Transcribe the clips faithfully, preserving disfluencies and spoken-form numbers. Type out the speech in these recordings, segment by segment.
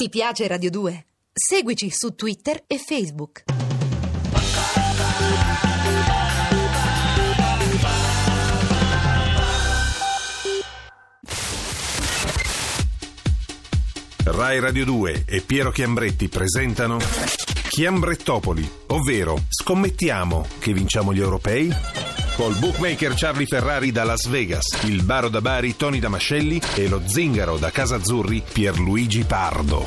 Ti piace Radio due? Seguici su Twitter e Facebook. Rai Radio due e Piero Chiambretti presentano Chiambrettopoli, ovvero scommettiamo che vinciamo gli europei? Col bookmaker Charlie Ferrari da Las Vegas, il baro da Bari Tony Damascelli e lo zingaro da Casazzurri Pierluigi Pardo.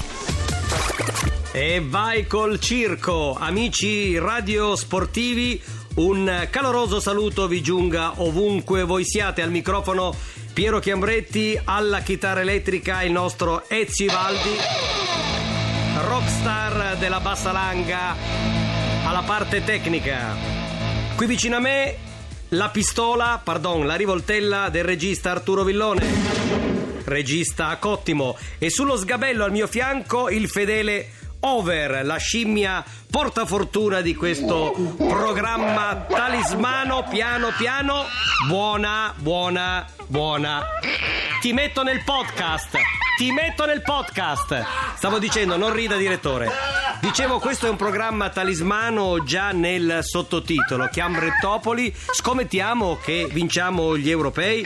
E vai col circo, amici radiosportivi, un caloroso saluto vi giunga ovunque voi siate. Al microfono Piero Chiambretti, alla chitarra elettrica il nostro Ezio Valdi, rockstar della bassa langa, alla parte tecnica. Qui vicino a me la pistola, pardon, la rivoltella del regista Arturo Villone, regista a cottimo, e sullo sgabello al mio fianco il fedele Over, la scimmia portafortuna di questo programma talismano. Piano piano, buona, buona, buona. Ti metto nel podcast, ti metto nel podcast. Stavo dicendo, non rida direttore. Dicevo, questo è un programma talismano già nel sottotitolo, Chiambrettopoli, scommettiamo che vinciamo gli europei.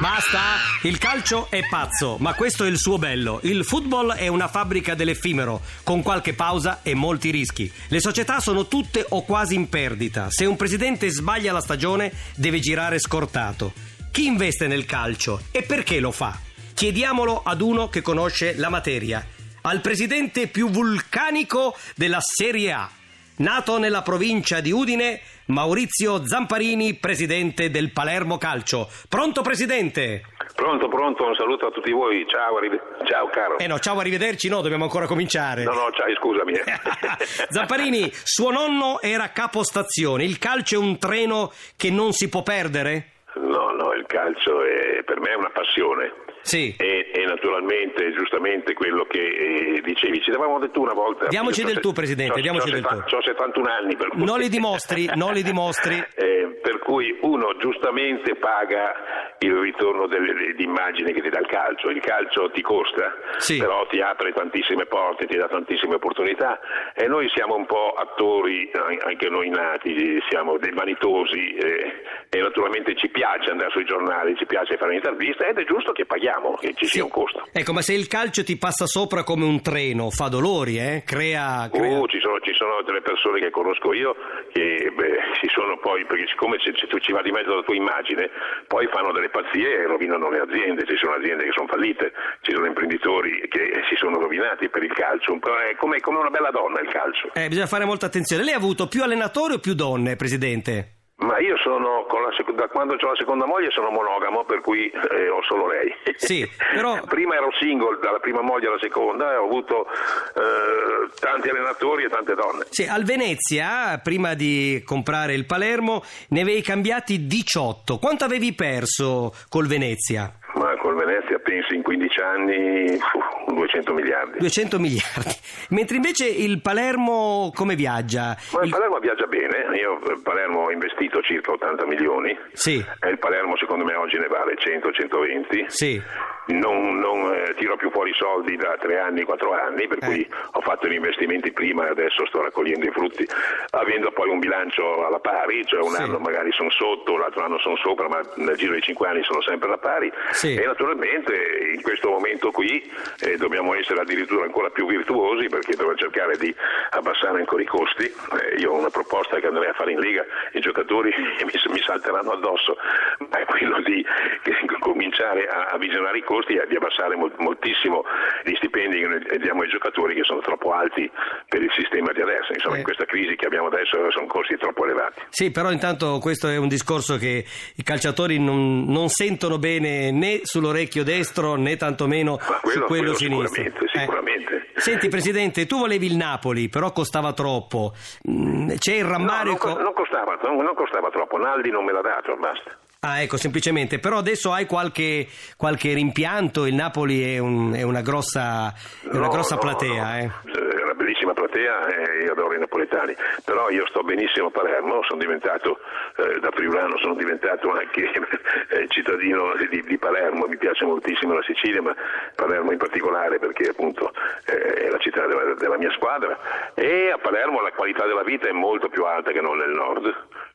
Basta, il calcio è pazzo, ma questo è il suo bello. Il football è una fabbrica dell'effimero, con qualche pausa e molti rischi. Le società sono tutte o quasi in perdita. Se un presidente sbaglia la stagione, deve girare scortato. Chi investe nel calcio e perché lo fa? Chiediamolo ad uno che conosce la materia, al presidente più vulcanico della Serie A. Nato nella provincia di Udine, Maurizio Zamparini, presidente del Palermo Calcio. Pronto, presidente? Pronto, pronto, un saluto a tutti voi. Ciao, arrive... ciao caro. Eh no, ciao, arrivederci, no, dobbiamo ancora cominciare. No, no, ciao, scusami. Zamparini, suo nonno era capostazione. Il calcio è un treno che non si può perdere? No, no, il calcio è, per me è una passione. Sì. E, e naturalmente, giustamente, quello che eh, dicevi, ci l'avevamo detto una volta. Diamoci del se, tu, Presidente, so, diamoci so del tu. Ho settantuno anni. Per cui... Non li dimostri, non li dimostri. Eh, per cui uno giustamente paga il ritorno dell'immagine che ti dà il calcio. Il calcio ti costa, sì, però ti apre tantissime porte, ti dà tantissime opportunità. E noi siamo un po' attori, anche noi nati, siamo dei vanitosi eh, e naturalmente ci piace andare sui giornali, ci piace fare un'intervista ed è giusto che paghiamo, che ci sia un costo. Ecco, ma se il calcio ti passa sopra come un treno, fa dolori, eh? Crea... crea... Uh, ci sono, ci sono delle persone che conosco io che beh, si sono poi, perché siccome se, se tu ci vai di mezzo alla tua immagine, poi fanno delle pazzie e rovinano le aziende. Ci sono aziende che sono fallite, ci sono imprenditori che si sono rovinati per il calcio. È come, come una bella donna il calcio. Eh, bisogna fare molta attenzione. Lei ha avuto più allenatori o più donne, Presidente? Ma io sono, con la sec- da quando ho la seconda moglie sono monogamo, per cui eh, ho solo lei. Sì, però... Prima ero single, dalla prima moglie alla seconda, e ho avuto eh, tanti allenatori e tante donne. Sì, al Venezia, prima di comprare il Palermo, ne avevi cambiati diciotto. Quanto avevi perso col Venezia? Ma col Venezia penso in quindici anni uh, duecento miliardi. duecento miliardi. Mentre invece il Palermo come viaggia? Ma il, il Palermo viaggia bene. Io il Palermo ho investito circa ottanta milioni. Sì. E il Palermo secondo me oggi ne vale cento centoventi. Sì. Non, non eh, tiro più fuori i soldi da tre anni, quattro anni, per eh. cui ho fatto gli investimenti prima e adesso sto raccogliendo i frutti, avendo poi un bilancio alla pari, cioè un sì. anno magari sono sotto, l'altro anno sono sopra, ma nel giro di cinque anni sono sempre alla pari. Sì. E naturalmente in questo momento qui eh, dobbiamo essere addirittura ancora più virtuosi, perché dobbiamo cercare di abbassare ancora i costi. Eh, io ho una proposta che andrei a fare in Lega, i giocatori mi, mi salteranno addosso, ma è quello di eh, cominciare a, a visionare i costi e di abbassare moltissimo gli stipendi che noi diamo ai giocatori, che sono troppo alti per il sistema di adesso. Insomma, eh. in questa crisi che abbiamo adesso sono costi troppo elevati. Sì, però intanto questo è un discorso che i calciatori non, non sentono bene né sull'orecchio destro né tantomeno quello, su quello, quello sinistro. Sicuramente, sicuramente. Eh. Senti, Presidente, tu volevi il Napoli, però costava troppo. C'è il rammarico... No, non costava, non costava troppo. Naldi non me l'ha dato, basta. Ah, ecco, semplicemente, però adesso hai qualche, qualche rimpianto, il Napoli è, un, è una grossa, è una no, grossa no, platea. No. Eh. bellissima platea e io adoro i napoletani, però io sto benissimo a Palermo, sono diventato eh, da friulano, sono diventato anche eh, cittadino di, di Palermo, mi piace moltissimo la Sicilia, ma Palermo in particolare perché appunto eh, è la città della, della mia squadra, e a Palermo la qualità della vita è molto più alta che non nel nord,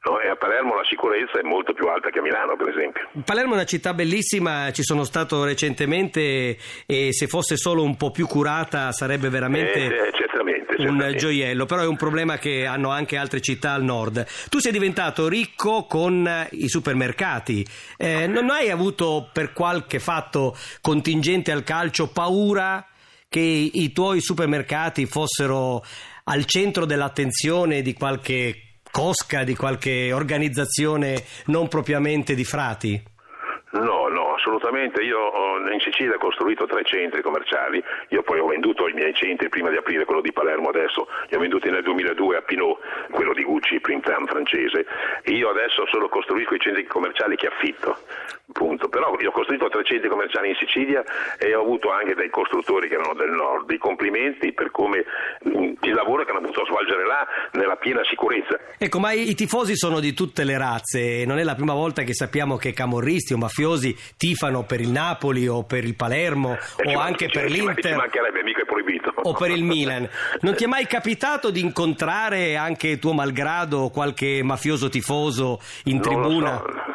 no? E a Palermo la sicurezza è molto più alta che a Milano, per esempio. Palermo è una città bellissima, ci sono stato recentemente e se fosse solo un po' più curata sarebbe veramente... Eh, eh, certamente, un certamente. Gioiello, però è un problema che hanno anche altre città al nord. Tu sei diventato ricco con i supermercati, eh, non hai avuto per qualche fatto contingente al calcio paura che i tuoi supermercati fossero al centro dell'attenzione di qualche cosca, di qualche organizzazione non propriamente di frati? No, no, assolutamente. Io in Sicilia ho costruito tre centri commerciali, io poi ho venduto i miei centri prima di aprire quello di Palermo adesso, li ho venduti nel duemiladue a Pinot, quello di Gucci, Printemps francese, io adesso solo costruisco i centri commerciali che affitto, punto. Però io ho costruito tre centri commerciali in Sicilia e ho avuto anche dai costruttori che erano del nord dei complimenti per come il lavoro che hanno potuto svolgere là nella piena sicurezza. Ecco, ma i tifosi sono di tutte le razze, non è la prima volta che sappiamo che camorristi o mafiosi tifano per il Napoli o per il Palermo eh, o anche per l'Inter, ci mancherebbe, mica è proibito, o per il Milan. Non ti è mai capitato di incontrare anche tuo malgrado qualche mafioso tifoso in tribuna?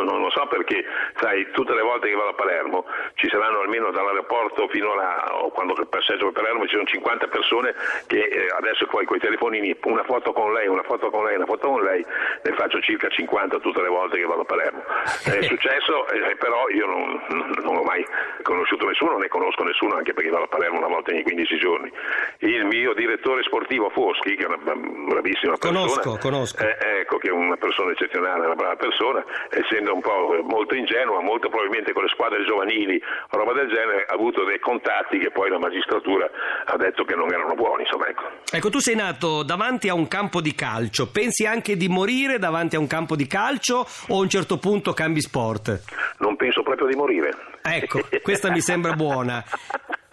Non lo so perché, sai, tutte le volte che vado a Palermo ci saranno almeno dall'aeroporto fino alla, o quando passeggio per Palermo ci sono cinquanta persone che eh, adesso poi coi telefonini una foto con lei, una foto con lei, una foto con lei, ne faccio circa cinquanta tutte le volte che vado a Palermo. È successo, eh, però io non, non, non ho mai conosciuto nessuno, ne conosco nessuno anche perché vado a Palermo una volta ogni quindici giorni. Il mio direttore sportivo Foschi, che è una bravissima persona, conosco, conosco. Eh, ecco che è una persona eccezionale, una brava persona, essendo un po' molto ingenua, molto probabilmente con le squadre giovanili, roba del genere, ha avuto dei contatti che poi la magistratura ha detto che non erano buoni, insomma, ecco. Ecco, tu sei nato davanti a un campo di calcio, pensi anche di morire davanti a un campo di calcio o a un certo punto cambi sport? Non penso proprio di morire. Ecco, questa mi sembra buona.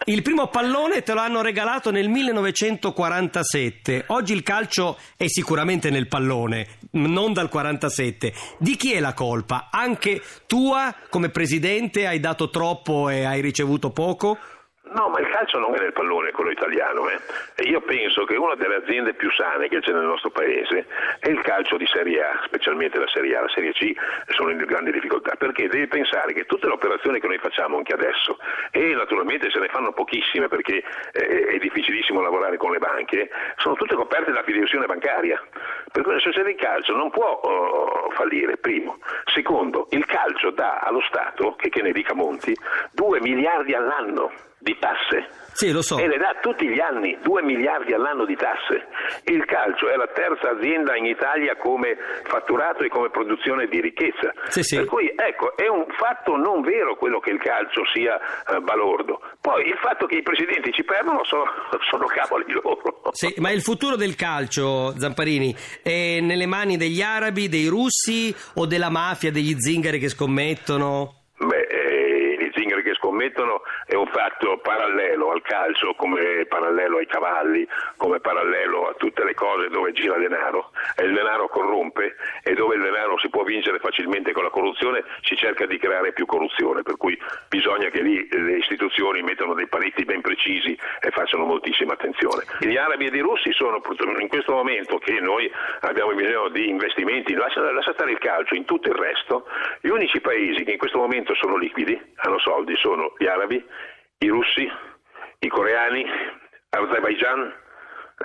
Il primo pallone te lo hanno regalato nel millenovecentoquarantasette, oggi il calcio è sicuramente nel pallone, non dal quarantasette. Di chi è la colpa? Anche tua come presidente? Hai dato troppo e hai ricevuto poco? No, ma il calcio non è nel pallone quello italiano, eh. E io penso che una delle aziende più sane che c'è nel nostro paese è il calcio di Serie A, specialmente la Serie A, la Serie C sono in grande difficoltà, perché devi pensare che tutte le operazioni che noi facciamo anche adesso, e naturalmente se ne fanno pochissime perché è difficilissimo lavorare con le banche, sono tutte coperte da fideiussione bancaria, per cui la società di calcio non può oh, fallire, primo. Secondo, il calcio dà allo Stato, che, che ne dica Monti, due miliardi all'anno di tasse. Sì, lo so. E le dà tutti gli anni, due miliardi all'anno di tasse. Il calcio è la terza azienda in Italia come fatturato e come produzione di ricchezza. Sì, sì. Per cui ecco, è un fatto non vero quello che il calcio sia eh, balordo. Poi il fatto che i presidenti ci perdono sono, sono cavoli loro. Sì, ma il futuro del calcio, Zamparini, è nelle mani degli arabi, dei russi o della mafia, degli zingari che scommettono? Beh, eh, gli zingari che scommettono è un fatto parallelo al calcio, come parallelo ai cavalli, come parallelo a tutte le cose dove gira denaro, e il denaro corrompe, e dove il denaro si può vincere facilmente con la corruzione si cerca di creare più corruzione, per cui bisogna che lì le istituzioni mettano dei paletti ben precisi e facciano moltissima attenzione. Gli arabi e i russi sono in questo momento che noi abbiamo bisogno di investimenti, lascia, lascia stare il calcio, in tutto il resto gli unici paesi che in questo momento sono liquidi, hanno soldi, sono gli arabi, i russi, i coreani, Azerbaigian,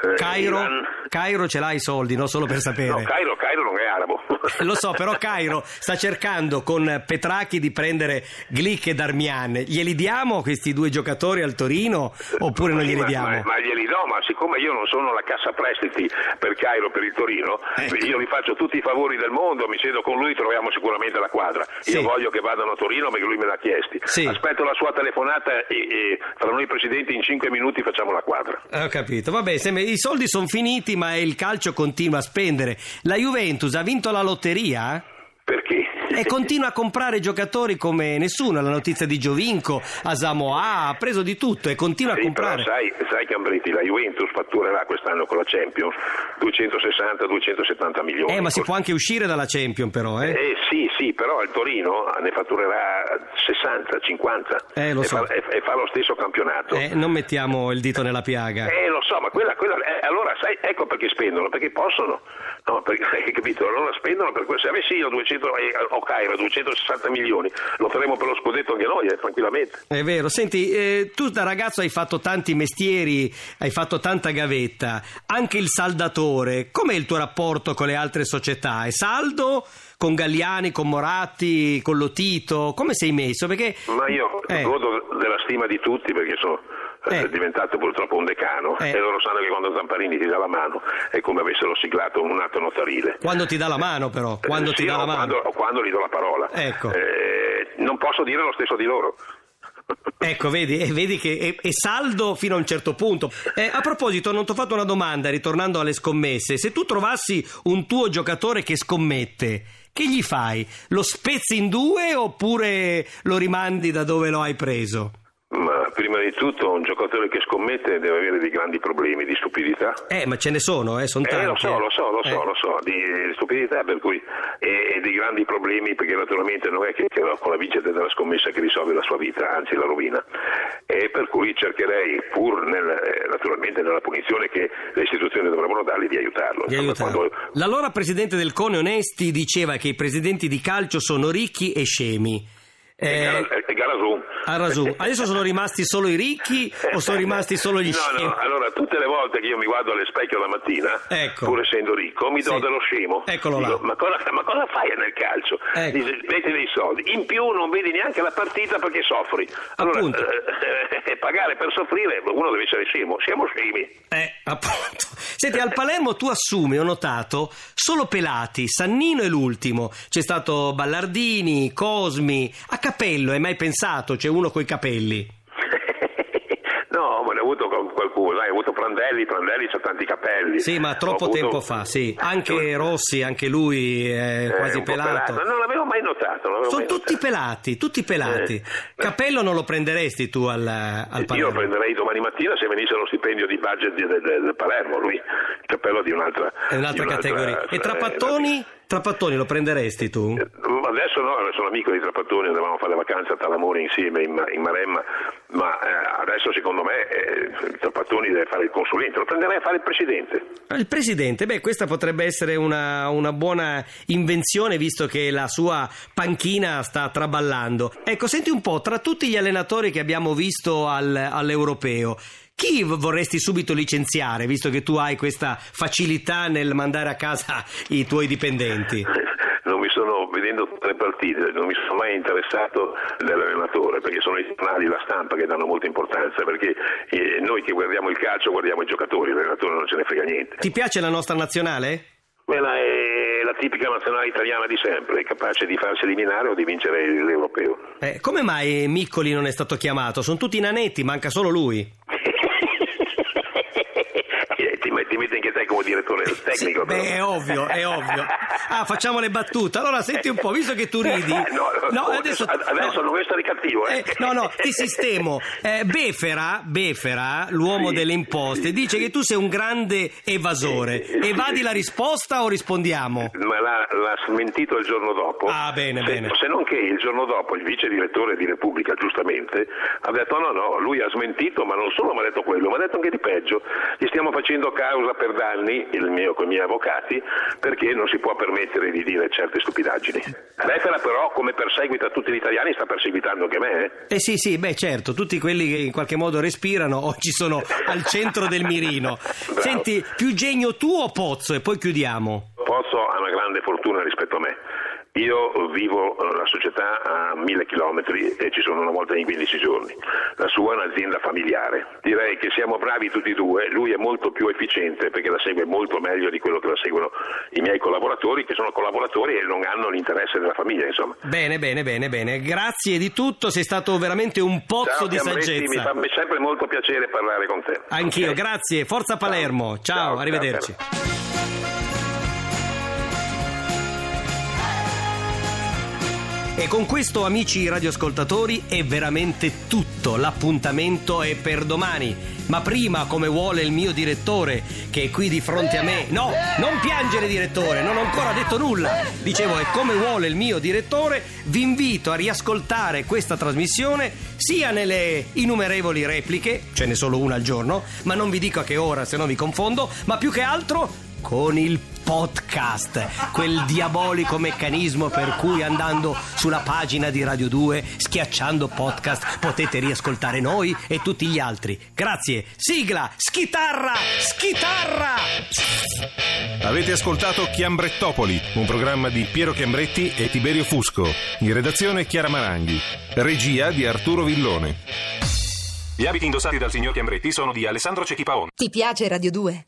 eh, Cairo, Iran. Cairo ce l'ha i soldi, no? Solo per sapere. No, Cairo, Cairo non è arabo. Lo so, però Cairo sta cercando con Petracchi di prendere Glick e Darmian. Glieli diamo questi due giocatori al Torino oppure non glieli diamo? Ma, ma, ma glieli do, ma siccome io non sono la cassa prestiti per Cairo, per il Torino, ecco. Io vi faccio tutti i favori del mondo, mi siedo con lui, troviamo sicuramente la quadra. Io sì. Voglio che vadano a Torino perché lui me l'ha chiesti. Sì. Aspetto la sua telefonata e, e tra noi presidenti in cinque minuti facciamo la quadra. Ho capito, vabbè, se i soldi sono finiti ma il calcio continua a spendere. La Juventus ha vinto la lotteria? Perché? e continua a comprare giocatori come nessuno. La notizia di Giovinco, Asamoah, ha preso di tutto e continua sì, a comprare. Però sai, sai Chiambretti, la Juventus fatturerà quest'anno con la Champions duecentosessanta duecentosettanta milioni. Eh, ma si può anche uscire dalla Champions però, eh? Eh sì, sì, però il Torino ne fatturerà sessanta cinquanta eh, lo so. e, fa, e fa lo stesso campionato. Eh, non mettiamo il dito nella piaga. Eh, lo so, ma quella, quella eh, allora sai, ecco perché spendono, perché possono. No, perché, hai capito? Allora spendono per questo. Se avessi io duecento eh, o Cairo duecentosessanta milioni, lo faremo per lo scudetto anche noi, eh, tranquillamente. È vero. Senti, eh, tu da ragazzo hai fatto tanti mestieri, hai fatto tanta gavetta, anche il saldatore. Com'è il tuo rapporto con le altre società? È saldo? Con Galliani, con Moratti, con Lotito? Come sei messo? Perché... Ma io eh. godo della stima di tutti, perché sono eh. diventato purtroppo un decano eh. e loro sanno che quando Zamparini ti dà la mano è come avessero siglato un atto notarile. Quando ti dà la mano però? Quando eh, ti sì, dà la mano? Quando, quando gli do la parola. Ecco. Eh, non posso dire lo stesso di loro. Ecco, vedi, eh, vedi che è, è saldo fino a un certo punto. Eh, a proposito, non ti ho fatto una domanda, ritornando alle scommesse. Se tu trovassi un tuo giocatore che scommette, che gli fai? Lo spezzi in due oppure lo rimandi da dove lo hai preso? Ma prima di tutto un giocatore che scommette deve avere dei grandi problemi di stupidità. Eh, ma ce ne sono, eh, sono tanti. Eh, lo so, eh. lo so, lo so, eh. lo so, di, di stupidità per cui e, e dei grandi problemi, perché naturalmente non è che, che con la vincita della scommessa che risolve la sua vita, anzi la rovina. E per cui cercherei, pur nel, naturalmente nella punizione che le istituzioni dovrebbero dargli, di aiutarlo. Di aiutarlo. Quando... L'allora presidente del CONI Onesti diceva che i presidenti di calcio sono ricchi e scemi. Eh, Galasù. Adesso sono rimasti solo i ricchi o sono rimasti solo gli no, scemi? No, allora tutte le volte che io mi guardo all'specchio la mattina, ecco, pur essendo ricco, mi do sì. dello scemo. Eccolo Dico, là. Ma cosa, ma cosa fai nel calcio? Ecco. Dice, metti dei soldi, in più non vedi neanche la partita perché soffri. Allora, eh, eh, pagare per soffrire, uno deve essere scemo. Siamo scemi. Eh, appunto. Senti, al Palermo tu assumi, ho notato, solo pelati. Sannino è l'ultimo. C'è stato Ballardini, Cosmi. A Capello hai mai pensato? C'è uno coi capelli? No, ma ne ho avuto qualcuno. Hai avuto Prandelli, Prandelli c'ha tanti capelli. Sì, ma troppo avuto... tempo fa, sì. Anche Rossi, anche lui è eh, quasi pelato. pelato. Non l'avevo mai notato. L'avevo Sono mai tutti notato. pelati, tutti pelati. Eh. Capello non lo prenderesti tu al, al Palermo? Io lo prenderei domani mattina se venisse lo stipendio di budget del, del Palermo. Lui, il Capello di un'altra, è un'altra, di un'altra categoria. Altra, e Trapattoni? Eh, Trapattoni lo prenderesti tu? Adesso no, sono amico di Trapattoni, andavamo a fare le vacanze a Talamore insieme in, in Maremma, ma eh, adesso secondo me eh, Trapattoni deve fare il consulente, lo prenderei a fare il presidente. Il presidente, beh, questa potrebbe essere una, una buona invenzione, visto che la sua panchina sta traballando. Ecco, senti un po', tra tutti gli allenatori che abbiamo visto al, all'Europeo, chi vorresti subito licenziare, visto che tu hai questa facilità nel mandare a casa i tuoi dipendenti? Non mi sono, vedendo tutte le partite, non mi sono mai interessato dell'allenatore, perché sono i giornali, la stampa che danno molta importanza, perché eh, noi che guardiamo il calcio guardiamo i giocatori, l'allenatore non ce ne frega niente. Ti piace la nostra nazionale? Quella è la tipica nazionale italiana di sempre, capace di farsi eliminare o di vincere l'Europeo. Eh, come mai Miccoli non è stato chiamato? Sono tutti nanetti, manca solo lui. Ti metti anche te come direttore tecnico. Sì, beh, è ovvio, è ovvio. Ah, facciamo le battute. Allora, senti un po', visto che tu ridi... No, no, no adesso, adesso no. non essere cattivo. Eh. Eh, no, no, ti sistemo. Eh, Befera, Befera, l'uomo sì. delle imposte, dice che tu sei un grande evasore. Sì. Evadi la risposta o rispondiamo? Ma l'ha, l'ha smentito il giorno dopo. Ah, bene, se, bene. Se non che il giorno dopo il vice direttore di Repubblica, giustamente, ha detto no, no, lui ha smentito, ma non solo mi ha detto quello, ma ha detto anche di peggio. Gli stiamo facendo caso per danni, il mio con i miei avvocati, perché non si può permettere di dire certe stupidaggini. Befera però, come perseguita tutti gli italiani, sta perseguitando anche me. Eh, eh sì sì, beh certo, tutti quelli che in qualche modo respirano oggi sono al centro del mirino. Senti, più genio tu o Pozzo? E poi chiudiamo. Pozzo ha una grande fortuna rispetto a me. Io vivo la società a mille chilometri e ci sono una volta in quindici giorni. La sua è un'azienda familiare. Direi che siamo bravi tutti e due. Lui è molto più efficiente perché la segue molto meglio di quello che la seguono i miei collaboratori, che sono collaboratori e non hanno l'interesse della famiglia, insomma. Bene, bene, bene, bene. Grazie di tutto. Sei stato veramente un pozzo Ciao, di saggezza. Mi fa sempre molto piacere parlare con te. Anch'io, okay. Grazie. Forza Palermo. Ciao, Ciao arrivederci. Ciao. E con questo, amici radioascoltatori, è veramente tutto. L'appuntamento è per domani. Ma prima, come vuole il mio direttore, che è qui di fronte a me... No, non piangere, direttore, non ho ancora detto nulla. Dicevo, è come vuole il mio direttore, vi invito a riascoltare questa trasmissione sia nelle innumerevoli repliche, ce n'è solo una al giorno, ma non vi dico a che ora, se no vi confondo, ma più che altro con il podcast, quel diabolico meccanismo per cui andando sulla pagina di Radio due, schiacciando podcast, potete riascoltare noi e tutti gli altri. Grazie. Sigla, schitarra, schitarra. Avete ascoltato Chiambrettopoli, un programma di Piero Chiambretti e Tiberio Fusco. In redazione Chiara Maranghi. Regia di Arturo Villone. Gli abiti indossati dal signor Chiambretti sono di Alessandro Cecchipaone. Ti piace Radio due?